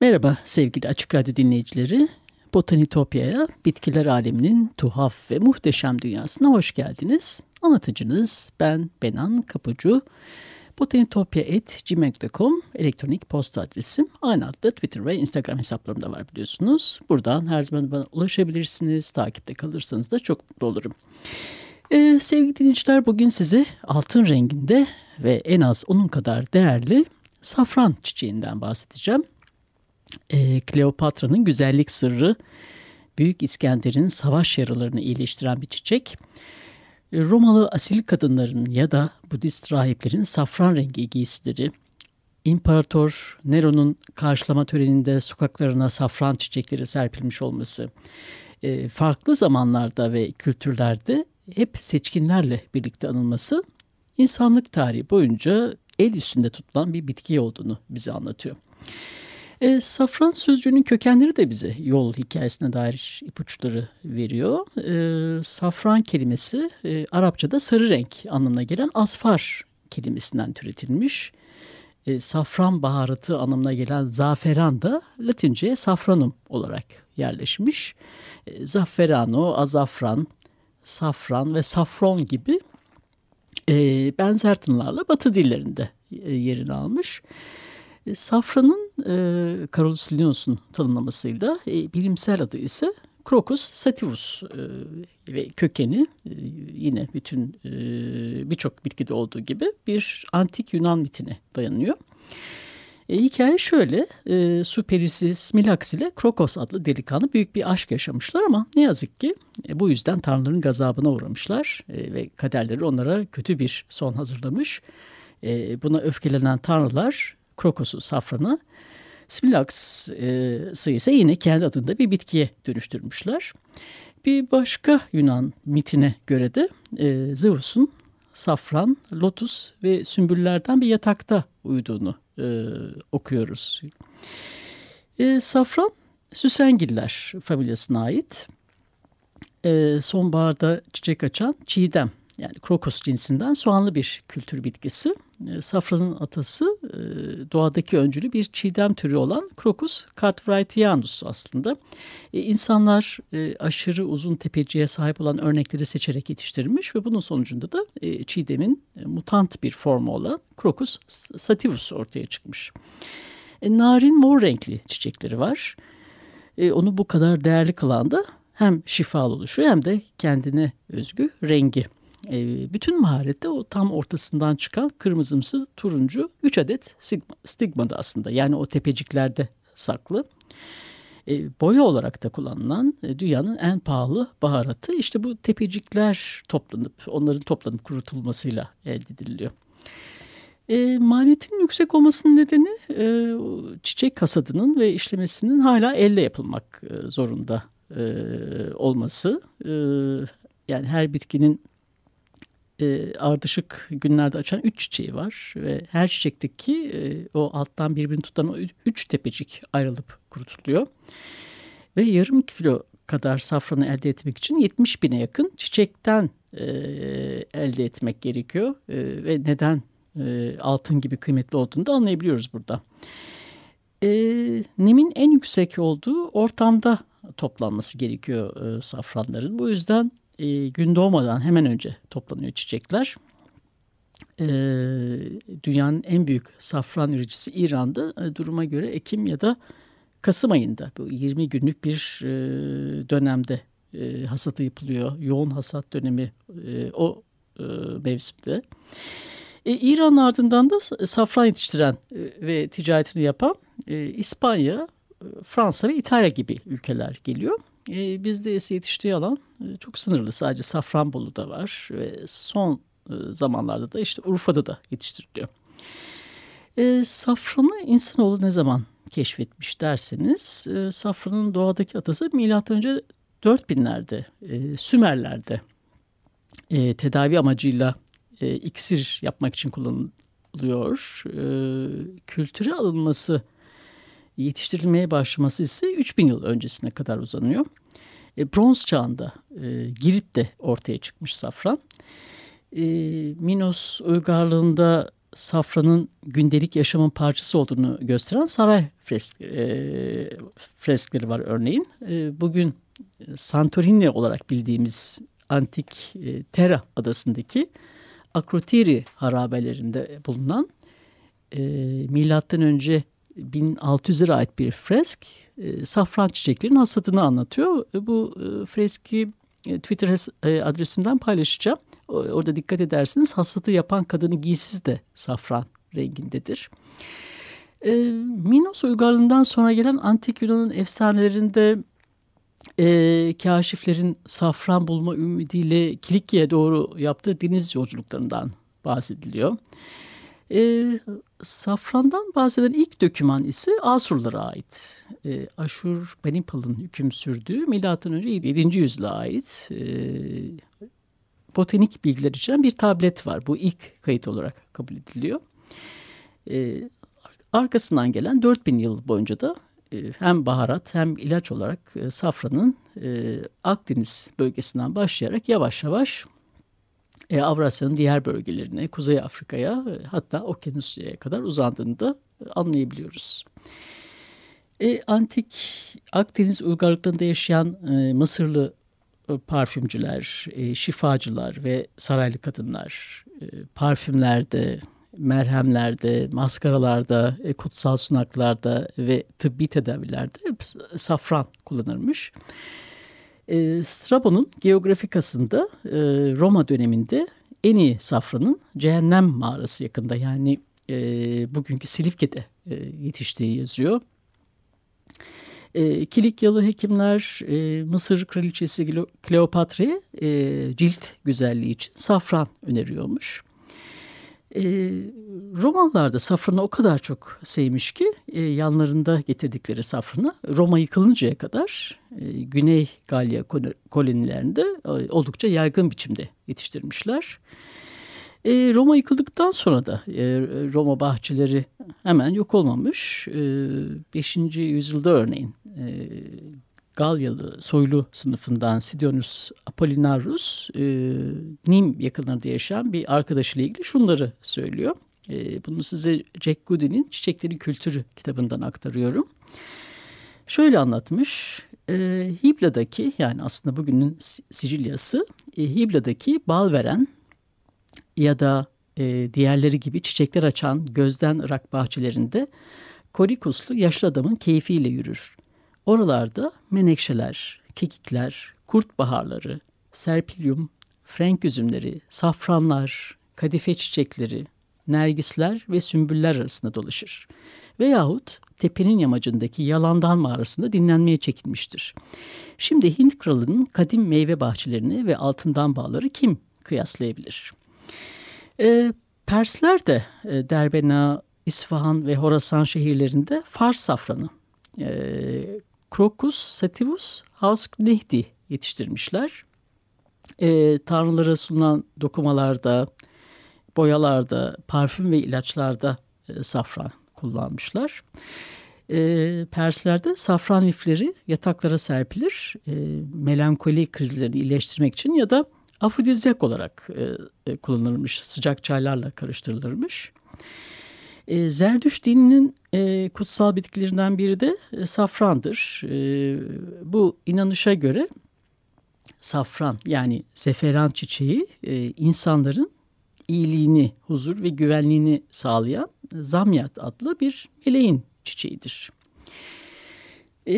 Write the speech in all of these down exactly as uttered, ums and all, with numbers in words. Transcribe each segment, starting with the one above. Merhaba sevgili Açık Radyo dinleyicileri, Botanitopya'ya, bitkiler aleminin tuhaf ve muhteşem dünyasına hoş geldiniz. Anlatıcınız ben Benan Kapucu. botanitopya at gmail dot com elektronik posta adresim. Aynı adlı Twitter ve Instagram hesaplarım da var biliyorsunuz. Buradan her zaman bana ulaşabilirsiniz. Takipte kalırsanız da çok mutlu olurum. Ee, sevgili dinleyiciler, bugün size altın renginde ve en az onun kadar değerli safran çiçeğinden bahsedeceğim. E, Kleopatra'nın güzellik sırrı, Büyük İskender'in savaş yaralarını iyileştiren bir çiçek. E, Romalı asil kadınların ya da Budist rahiplerin safran rengi giysileri, İmparator Nero'nun karşılama töreninde sokaklarına safran çiçekleri serpilmiş olması, e, farklı zamanlarda ve kültürlerde hep seçkinlerle birlikte anılması, insanlık tarihi boyunca el üstünde tutulan bir bitki olduğunu bize anlatıyor. E, safran sözcüğünün kökenleri de bize yol hikayesine dair ipuçları veriyor. E, safran kelimesi e, Arapçada sarı renk anlamına gelen asfar kelimesinden türetilmiş. E, safran baharatı anlamına gelen zaferan da Latince'ye safranum olarak yerleşmiş. E, zaferano, azafran, safran ve safron gibi e, benzer tınlarla Batı dillerinde e, yerini almış. Safranın e, Carolus Linnaeus'un tanımlamasıyla e, bilimsel adı ise Crocus sativus e, ve kökeni e, yine bütün e, birçok bitkide olduğu gibi bir antik Yunan mitine dayanıyor. E, hikaye şöyle, e, su perisi Smilax ile Crocus adlı delikanlı büyük bir aşk yaşamışlar ama ne yazık ki e, bu yüzden tanrıların gazabına uğramışlar e, ve kaderleri onlara kötü bir son hazırlamış. E, buna öfkelenen tanrılar Crocus'u safrana, Smilax'ı ise yine kendi adında bir bitkiye dönüştürmüşler. Bir başka Yunan mitine göre de e, Zeus'un safran, lotus ve sümbüllerden bir yatakta uyuduğunu e, okuyoruz. E, safran, süsengiller familyasına ait. E, sonbaharda çiçek açan çiğdem, yani Crocus cinsinden soğanlı bir kültür bitkisi. Safranın atası doğadaki öncülü bir çiğdem türü olan Crocus cartwrightianus aslında. İnsanlar aşırı uzun tepeciğe sahip olan örnekleri seçerek yetiştirilmiş ve bunun sonucunda da çiğdemin mutant bir formu olan Crocus sativus ortaya çıkmış. Narin mor renkli çiçekleri var. Onu bu kadar değerli kılan da hem şifalı oluşu hem de kendine özgü rengi. Bütün maharette o tam ortasından çıkan kırmızımsı turuncu üç adet stigmada aslında, yani o tepeciklerde saklı. Boya olarak da kullanılan dünyanın en pahalı baharatı işte bu tepecikler toplanıp onların toplanıp kurutulmasıyla elde ediliyor. E, maliyetinin yüksek olmasının nedeni e, çiçek hasadının ve işlemesinin hala elle yapılmak zorunda e, olması. E, yani her bitkinin E, ardışık günlerde açan üç çiçeği var ve her çiçekteki e, o alttan birbirini tutan o üç tepecik ayrılıp kurutuluyor. Ve yarım kilo kadar safranı elde etmek için yetmiş bine yakın çiçekten e, elde etmek gerekiyor. E, ve neden e, altın gibi kıymetli olduğunu da anlayabiliyoruz burada. E, nemin en yüksek olduğu ortamda toplanması gerekiyor e, safranların. Bu yüzden E, gün doğmadan hemen önce toplanıyor çiçekler. E, dünyanın en büyük safran üreticisi İran'da e, duruma göre Ekim ya da Kasım ayında bu yirmi günlük bir e, dönemde e, hasatı yapılıyor. Yoğun hasat dönemi e, o e, mevsimde. E, İran'ın ardından da safran yetiştiren e, ve ticaretini yapan e, İspanya, Fransa ve İtalya gibi ülkeler geliyor. E, bizde ise yetiştiği alan e, çok sınırlı. Sadece Safranbolu'da var ve son e, zamanlarda da işte Urfa'da da yetiştiriliyor. E, safranı insanoğlu ne zaman keşfetmiş derseniz, e, safranın doğadaki atası milattan önce dört binlerde e, Sümerler'de e, tedavi amacıyla e, iksir yapmak için kullanılıyor. E, kültüre alınması, yetiştirilmeye başlaması ise üç bin yıl öncesine kadar uzanıyor. E, bronz çağında e, Girit'te ortaya çıkmış safran. E, Minos uygarlığında safranın gündelik yaşamın parçası olduğunu gösteren saray fresk, e, freskleri var örneğin. E, bugün Santorini olarak bildiğimiz antik e, Tera adasındaki Akrotiri harabelerinde bulunan e, milattan önce bin altı yüzlere ait bir fresk e, safran çiçeklerinin hasadını anlatıyor. E, bu e, freski e, Twitter hes- e, adresimden paylaşacağım. O, orada dikkat edersiniz, hasadı yapan kadının giysisi de safran rengindedir. E, Minos uygarlığından sonra gelen antik Yunan'ın efsanelerinde e, kâşiflerin safran bulma ümidiyle Kilikya'ya doğru yaptığı deniz yolculuklarından bahsediliyor. E, safrandan bahseden ilk doküman ise Asurlara ait. E, Aşur Banipal'ın hüküm sürdüğü milattan önce yedinci yüzyıla ait e, botanik bilgiler içeren bir tablet var. Bu ilk kayıt olarak kabul ediliyor. E, arkasından gelen dört bin yıl boyunca da e, hem baharat hem ilaç olarak e, safranın e, Akdeniz bölgesinden başlayarak yavaş yavaş E, Avrasya'nın diğer bölgelerine, Kuzey Afrika'ya, e, hatta Okyanusya'ya kadar uzandığını da e, anlayabiliyoruz. E, antik Akdeniz uygarlıklarında yaşayan e, Mısırlı e, parfümcüler, e, şifacılar ve saraylı kadınlar e, parfümlerde, merhemlerde, maskaralarda, e, kutsal sunaklarda ve tıbbi tedavilerde safran kullanılmış. E, Strabo'nun Geografikası'nda e, Roma döneminde en iyi safranın Cehennem Mağarası yakında, yani e, bugünkü Silifke'de e, yetiştiği yazıyor. E, Kilikyalı hekimler e, Mısır Kraliçesi Kleopatra'ya e, cilt güzelliği için safran öneriyormuş. E, Romalılar da safranı o kadar çok sevmiş ki e, yanlarında getirdikleri safranı Roma yıkılıncaya kadar e, Güney Galya kolonilerinde e, oldukça yaygın biçimde yetiştirmişler. E, Roma yıkıldıktan sonra da e, Roma bahçeleri hemen yok olmamış. beşinci yüzyılda örneğin e, Galyalı soylu sınıfından Sidonius Apollinarus, e, Nim yakınlarında yaşayan bir arkadaşıyla ilgili şunları söylüyor. E, bunu size Jack Goody'nin Çiçeklerin Kültürü kitabından aktarıyorum. Şöyle anlatmış, e, Hibla'daki, yani aslında bugünün Sicilya'sı, e, Hibla'daki bal veren ya da e, diğerleri gibi çiçekler açan gözden rak bahçelerinde korikuslu yaşlı adamın keyfiyle yürür. Oralarda menekşeler, kekikler, kurt baharları, serpilyum, frenk üzümleri, safranlar, kadife çiçekleri, nergisler ve sümbüller arasında dolaşır. Veyahut tepenin yamacındaki Yalandan mağarasında dinlenmeye çekilmiştir. Şimdi Hint kralının kadim meyve bahçelerini ve altından bağları kim kıyaslayabilir? E, Persler de e, Derbena, İsfahan ve Horasan şehirlerinde Fars safranı, E, Crocus sativus hausknehti yetiştirmişler. E, tanrılara sunulan dokumalarda, boyalarda, parfüm ve ilaçlarda e, safran kullanmışlar. E, Perslerde safran lifleri yataklara serpilir, e, melankoli krizlerini iyileştirmek için ya da afrodizyak olarak e, kullanılmış, sıcak çaylarla karıştırılırmış. E, Zerdüşt dininin e, kutsal bitkilerinden biri de e, safrandır. E, bu inanışa göre safran, yani zeferan çiçeği, e, insanların iyiliğini, huzur ve güvenliğini sağlayan e, Zamyat adlı bir meleğin çiçeğidir. E,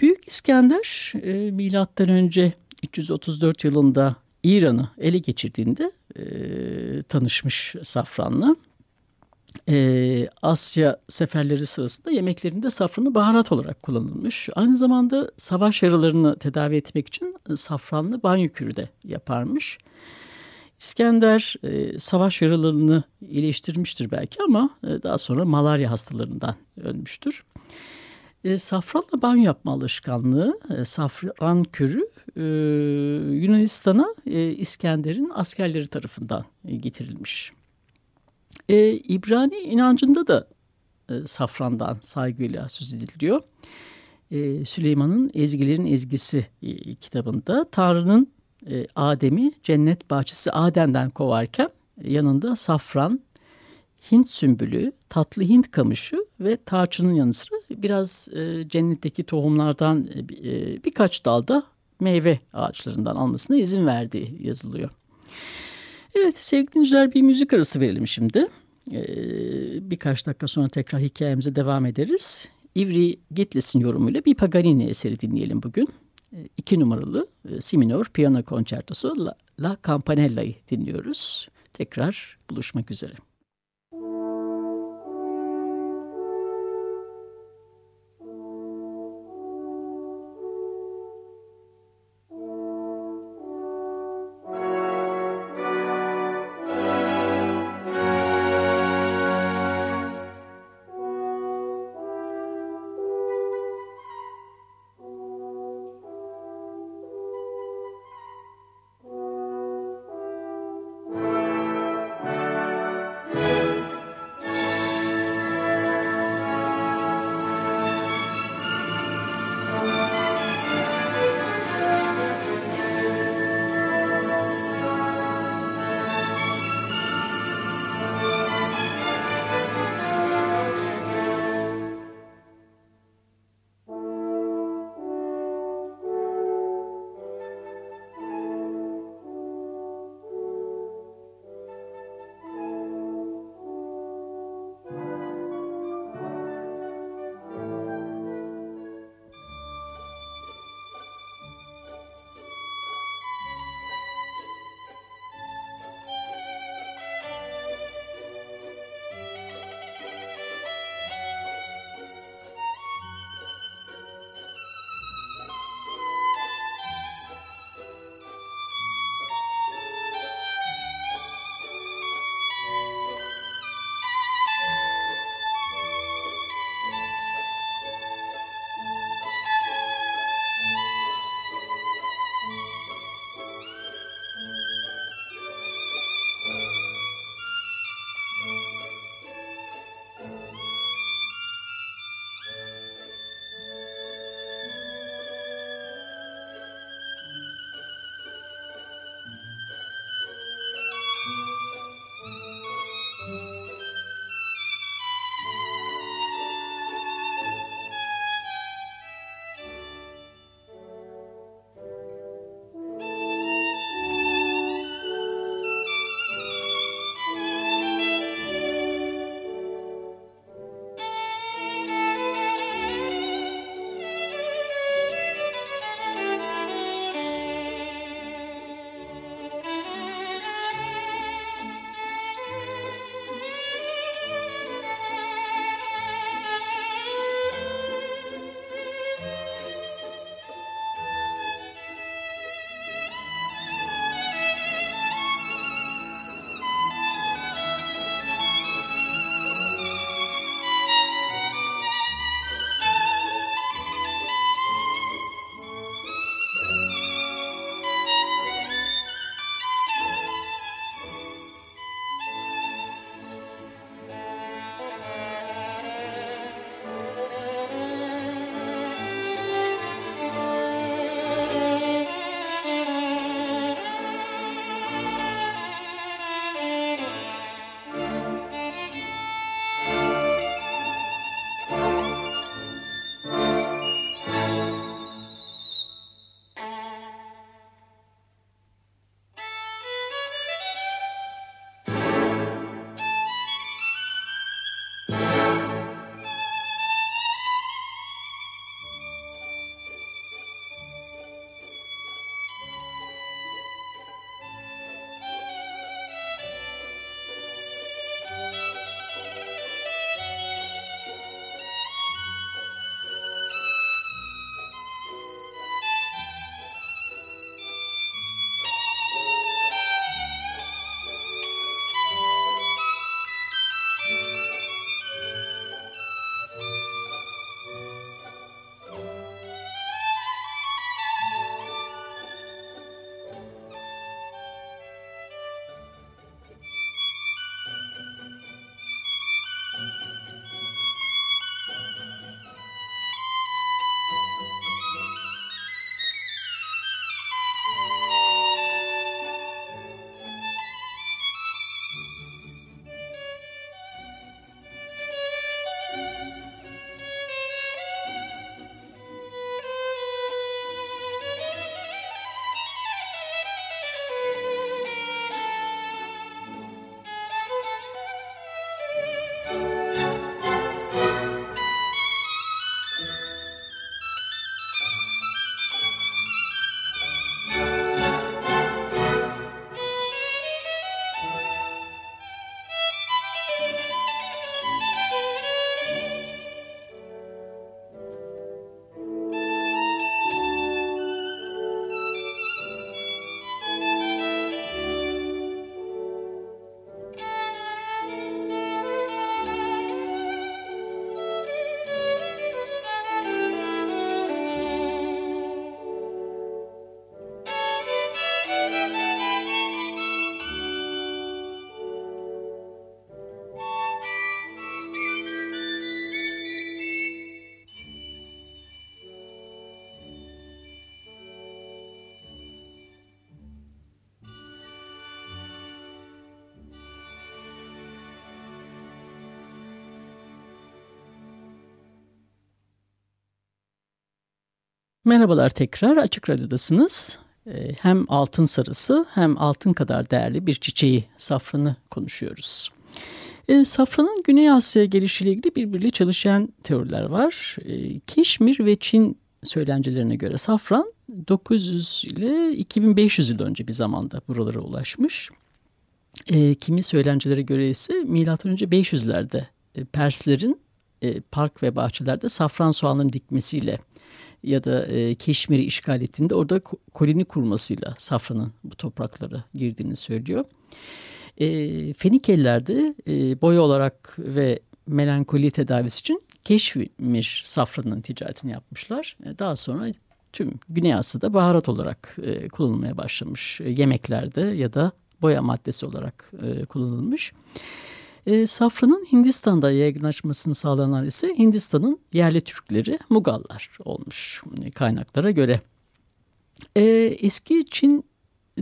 Büyük İskender e, milattan önce üç yüz otuz dört yılında İran'ı ele geçirdiğinde e, tanışmış safranla. e, Asya seferleri sırasında yemeklerinde safranı baharat olarak kullanılmış. Aynı zamanda savaş yaralarını tedavi etmek için safranlı banyükürü de yaparmış. İskender e, savaş yaralarını iyileştirmiştir belki ama e, daha sonra malarya hastalarından ölmüştür. E, safranla banyo yapma alışkanlığı, e, safran körü e, Yunanistan'a e, İskender'in askerleri tarafından e, getirilmiş. E, İbrani inancında da e, safrandan saygıyla söz ediliyor. E, Süleyman'ın Ezgilerin Ezgisi e, kitabında Tanrı'nın e, Adem'i cennet bahçesi Aden'den kovarken e, yanında safran, Hint sümbülü, tatlı Hint kamışı ve tarçının yanı sıra biraz e, cennetteki tohumlardan e, birkaç dalda meyve ağaçlarından almasına izin verdiği yazılıyor. Evet sevgili dinleyiciler, bir müzik arası verelim şimdi. E, birkaç dakika sonra tekrar hikayemize devam ederiz. Ivry Gitlis'in yorumuyla bir Paganini eseri dinleyelim bugün. E, iki numaralı e, Si minor piyano konçertosu La, La Campanella'yı dinliyoruz. Tekrar buluşmak üzere. Merhabalar, tekrar Açık Radyo'dasınız. Hem altın sarısı hem altın kadar değerli bir çiçeği, safranı konuşuyoruz. E, safranın Güney Asya gelişiyle ilgili birbiriyle çalışan teoriler var. E, Keşmir ve Çin söylencelerine göre safran dokuz yüz ile iki bin beş yüz yıl önce bir zamanda buralara ulaşmış. E, kimi söylencelere göre ise M.Ö. beş yüzlerde e, Perslerin e, park ve bahçelerde safran soğanlarını dikmesiyle ya da e, Keşmir'i işgal ettiğinde orada koloni kurmasıyla safranın bu topraklara girdiğini söylüyor. E, Fenikelilerde e, boya olarak ve melankoli tedavisi için Keşmir safranının ticaretini yapmışlar. E, daha sonra tüm Güney Asya'da baharat olarak e, kullanılmaya başlamış. E, yemeklerde ya da boya maddesi olarak e, kullanılmış. E, safranın Hindistan'da yaygınlaşmasını sağlanan ise Hindistan'ın yerli Türkleri, Mugallar olmuş e, kaynaklara göre. E, eski Çin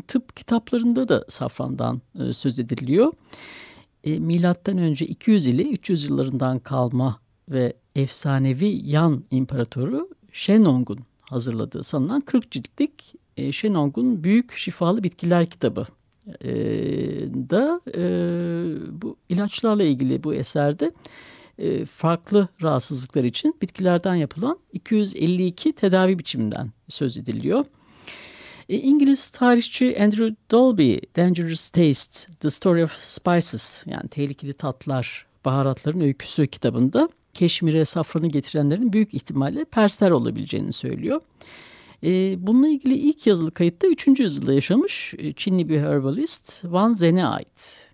tıp kitaplarında da safrandan e, söz ediliyor. E, Milattan önce iki yüz ile üç yüz yıllarından kalma ve efsanevi Yan İmparatoru Shenong'un hazırladığı sanılan kırk ciltlik e, Shenong'un Büyük Şifalı Bitkiler kitabı e, da e, bu ilaçlarla ilgili bu eserde e, farklı rahatsızlıklar için bitkilerden yapılan iki yüz elli iki tedavi biçiminden söz ediliyor. İngiliz tarihçi Andrew Dolby, Dangerous Taste, The Story of Spices, yani Tehlikeli Tatlar, Baharatların Öyküsü kitabında Keşmir'e safranı getirenlerin büyük ihtimalle Persler olabileceğini söylüyor. Bununla ilgili ilk yazılı kayıtta üçüncü yüzyılda yaşamış Çinli bir herbalist Van Zen'e ait.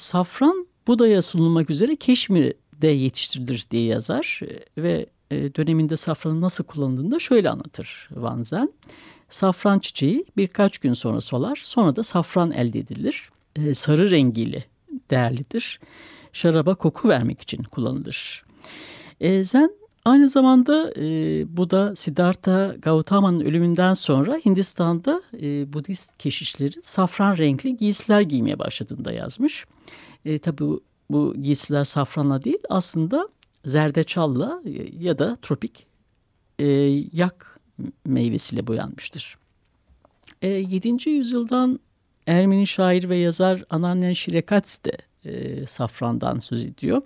Safran Buda'ya sunulmak üzere Keşmir'de yetiştirilir diye yazar ve döneminde safranın nasıl kullanıldığını da şöyle anlatır Van Zen. Safran çiçeği birkaç gün sonra solar, sonra da safran elde edilir. Ee, sarı rengiyle değerlidir. Şaraba koku vermek için kullanılır. Ee, Zen aynı zamanda e, Buda Siddhartha Gautama'nın ölümünden sonra Hindistan'da e, Budist keşişlerin safran renkli giysiler giymeye başladığını da yazmış. E, tabii bu, bu giysiler safranla değil, aslında zerdeçalla ya da tropik e, yak meyvesiyle boyanmıştır. E, yedinci yüzyıldan Ermeni şair ve yazar Ananya Şirekats de e, safrandan söz ediyor.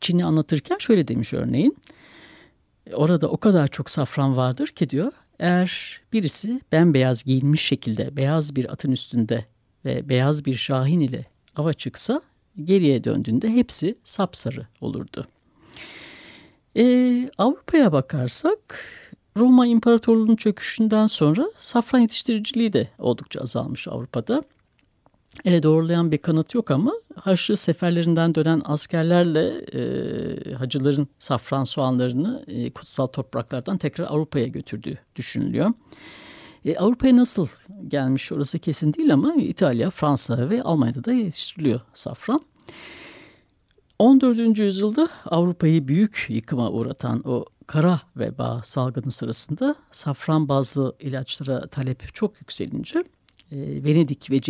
Çin'i anlatırken şöyle demiş örneğin. Orada o kadar çok safran vardır ki diyor. Eğer birisi bembeyaz giyinmiş şekilde beyaz bir atın üstünde ve beyaz bir şahin ile ava çıksa geriye döndüğünde hepsi sapsarı olurdu. E, Avrupa'ya bakarsak Roma İmparatorluğu'nun çöküşünden sonra safran yetiştiriciliği de oldukça azalmış Avrupa'da. E, doğrulayan bir kanıt yok ama Haçlı seferlerinden dönen askerlerle e, hacıların safran soğanlarını e, kutsal topraklardan tekrar Avrupa'ya götürdüğü düşünülüyor. E, Avrupa'ya nasıl gelmiş orası kesin değil ama İtalya, Fransa ve Almanya'da da yetiştiriliyor safran. on dördüncü yüzyılda Avrupa'yı büyük yıkıma uğratan o kara veba salgını sırasında safran bazlı ilaçlara talep çok yükselince Venedik ve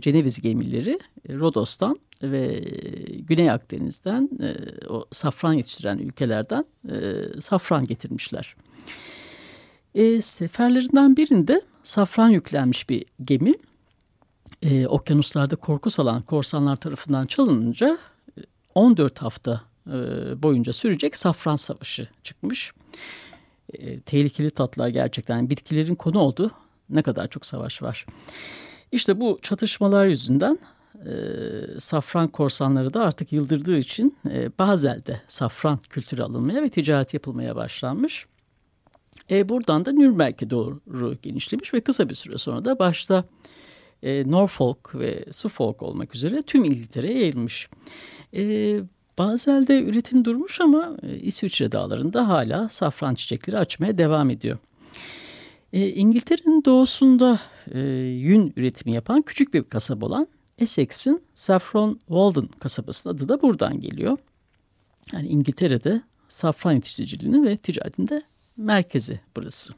Ceneviz gemileri Rodos'tan ve Güney Akdeniz'den o safran yetiştiren ülkelerden safran getirmişler. E, seferlerinden birinde safran yüklenmiş bir gemi e, okyanuslarda korku salan korsanlar tarafından çalınınca on dört hafta boyunca sürecek safran savaşı çıkmış. E, tehlikeli tatlar gerçekten. Yani bitkilerin konu olduğu ne kadar çok savaş var. İşte bu çatışmalar yüzünden e, safran korsanları da artık yıldırdığı için e, Bazel'de safran kültürü alınmaya ve ticaret yapılmaya başlanmış. E, buradan da Nürnberg'e doğru genişlemiş ve kısa bir süre sonra da başta e, Norfolk ve Suffolk olmak üzere tüm İngiltere'ye yayılmış. E, Bazel'de üretim durmuş ama İsviçre dağlarında hala safran çiçekleri açmaya devam ediyor. E, İngiltere'nin doğusunda e, yün üretimi yapan küçük bir kasaba olan Essex'in Saffron Walden kasabasının adı da buradan geliyor. Yani İngiltere'de safran yetiştiriciliğinin ve ticaretinin de merkezi burası.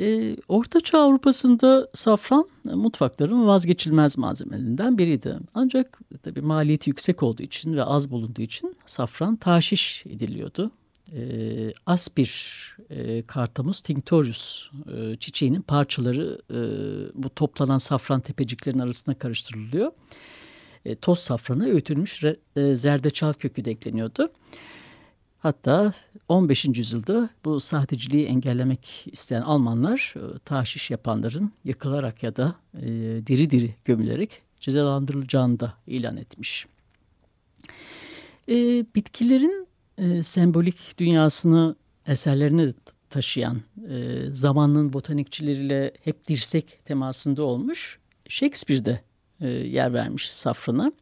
E, Orta Çağ Avrupa'sında safran mutfakların vazgeçilmez malzemelerinden biriydi. Ancak tabii maliyeti yüksek olduğu için ve az bulunduğu için safran taşiş ediliyordu. E, Aspir e, Cartamus tinctorius e, çiçeğinin parçaları e, bu toplanan safran tepeciklerin arasına karıştırılıyor. E, toz safrana öğütülmüş re, e, zerdeçal kökü de ekleniyordu. Hatta on beşinci yüzyılda bu sahteciliği engellemek isteyen Almanlar e, tahşiş yapanların yakılarak ya da e, diri diri gömülerek cezalandırılacağını da ilan etmiş. E, bitkilerin E, sembolik dünyasını eserlerine taşıyan e, zamanının botanikçileriyle hep dirsek temasında olmuş Shakespeare'de e, yer vermiş safrana.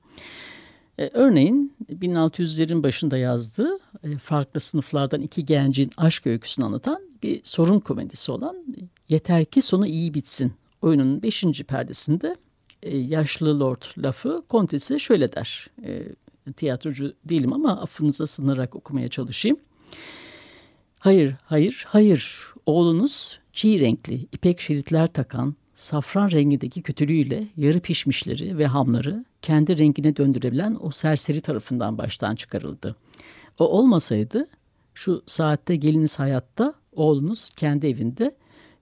E, örneğin bin altı yüzlerin başında yazdığı e, farklı sınıflardan iki gencin aşk öyküsünü anlatan bir sorun komedisi olan Yeter Ki Sonu İyi Bitsin oyunun beşinci perdesinde e, yaşlı Lord Lafı Kontes'e şöyle der. E, Tiyatrocu değilim ama affınıza sığınarak okumaya çalışayım. Hayır, hayır, hayır. Oğlunuz çiğ renkli, ipek şeritler takan, safran rengindeki kötülüğüyle yarı pişmişleri ve hamları kendi rengine döndürebilen o serseri tarafından baştan çıkarıldı. O olmasaydı şu saatte geliniz hayatta, oğlunuz kendi evinde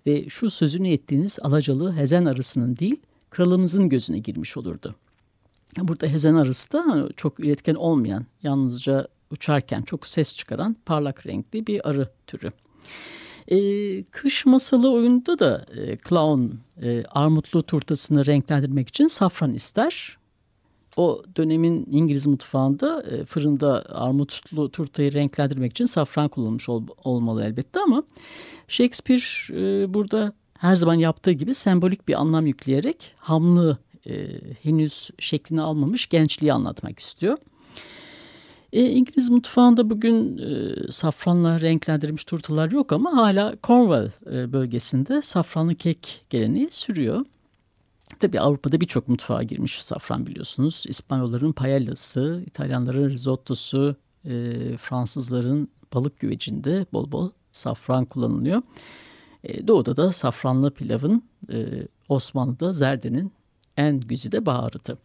ve şu sözünü ettiğiniz alacalı hezen arısının değil, kralımızın gözüne girmiş olurdu. Burada hezen arısı da çok üretken olmayan, yalnızca uçarken çok ses çıkaran parlak renkli bir arı türü. Ee, kış masalı oyununda da e, clown e, armutlu turtasını renklendirmek için safran ister. O dönemin İngiliz mutfağında e, fırında armutlu turtayı renklendirmek için safran kullanılmış ol, olmalı elbette ama Shakespeare e, burada her zaman yaptığı gibi sembolik bir anlam yükleyerek hamlığı, Ee, henüz şeklini almamış gençliği anlatmak istiyor. Ee, İngiliz mutfağında bugün e, safranla renklendirilmiş turtalar yok ama hala Cornwall e, bölgesinde safranlı kek geleneği sürüyor. Tabii Avrupa'da birçok mutfağa girmiş safran biliyorsunuz. İspanyolların paellası, İtalyanların risottosu, e, Fransızların balık güvecinde bol bol safran kullanılıyor. E, doğuda da safranlı pilavın, e, Osmanlı'da zerdenin en güzide baharıtı.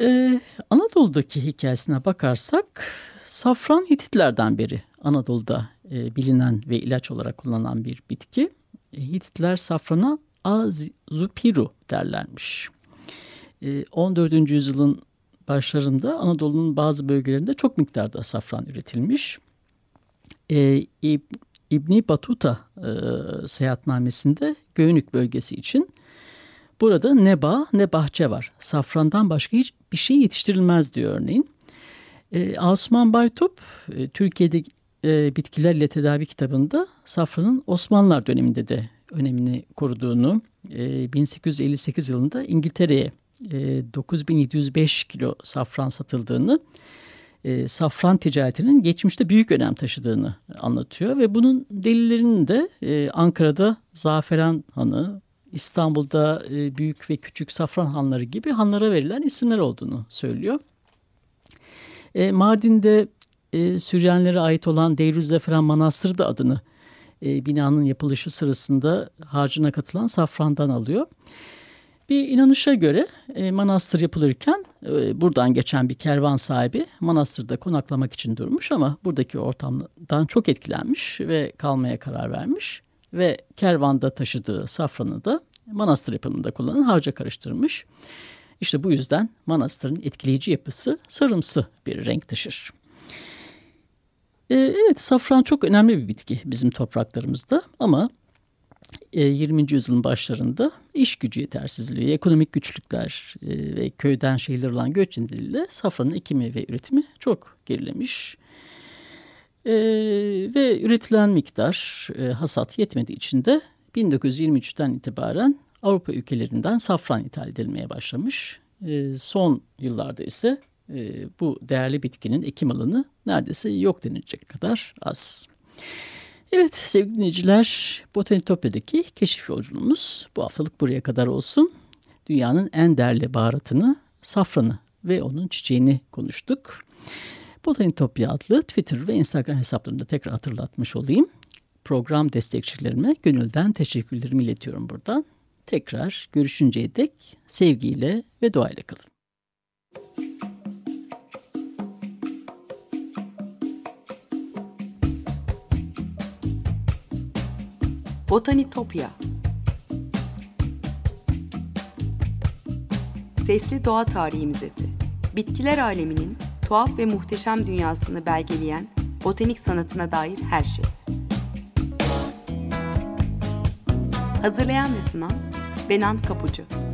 Ee, Anadolu'daki hikayesine bakarsak safran Hititlerden beri Anadolu'da e, bilinen ve ilaç olarak kullanılan bir bitki. Hititler safrana azupiru derlermiş. E, on dördüncü yüzyılın başlarında Anadolu'nun bazı bölgelerinde çok miktarda safran üretilmiş. E, İbn-i Battuta e, seyahatnamesinde Göynük bölgesi için burada ne bağ ne bahçe var. Safrandan başka hiçbir şey yetiştirilmez diyor örneğin. E, Osman Baytop e, Türkiye'de e, bitkilerle tedavi kitabında safranın Osmanlılar döneminde de önemini koruduğunu, e, bin sekiz yüz elli sekiz yılında İngiltere'ye e, dokuz bin yedi yüz beş kilo safran satıldığını, e, safran ticaretinin geçmişte büyük önem taşıdığını anlatıyor ve bunun delillerini de e, Ankara'da Zaferan Hanı, İstanbul'da büyük ve küçük safran hanları gibi hanlara verilen isimler olduğunu söylüyor. Mardin'de Süryanilere ait olan Deyruz Safran Manastırı da adını binanın yapılışı sırasında harcına katılan safrandan alıyor. Bir inanışa göre manastır yapılırken buradan geçen bir kervan sahibi manastırda konaklamak için durmuş ama buradaki ortamdan çok etkilenmiş ve kalmaya karar vermiş. Ve kervanda taşıdığı safranı da manastır yapımında kullanılan harca karıştırmış. İşte bu yüzden manastırın etkileyici yapısı sarımsı bir renk taşır. Ee, evet, safran çok önemli bir bitki bizim topraklarımızda ama e, yirminci yüzyılın başlarında iş gücü yetersizliği, ekonomik güçlükler e, ve köyden şehirlere olan göç nedeniyle safranın ekimi ve üretimi çok gerilemiş. Ee, ve üretilen miktar e, hasat yetmediği için de bin dokuz yüz yirmi üçten itibaren Avrupa ülkelerinden safran ithal edilmeye başlamış. E, son yıllarda ise e, bu değerli bitkinin ekim alanı neredeyse yok denilecek kadar az. Evet sevgili dinleyiciler, Botanitopya'daki keşif yolculuğumuz bu haftalık buraya kadar olsun. Dünyanın en değerli baharatını, safranı ve onun çiçeğini konuştuk. Botanitopya adlı Twitter ve Instagram hesaplarında tekrar hatırlatmış olayım. Program destekçilerime gönülden teşekkürlerimi iletiyorum buradan. Tekrar görüşünceye dek sevgiyle ve doğayla kalın. Botanitopya. Sesli Doğa Tarihi Müzesi. Bitkiler aleminin tuhaf ve muhteşem dünyasını belgeleyen botanik sanatına dair her şey. Hazırlayan ve sunan Benan Kapucu.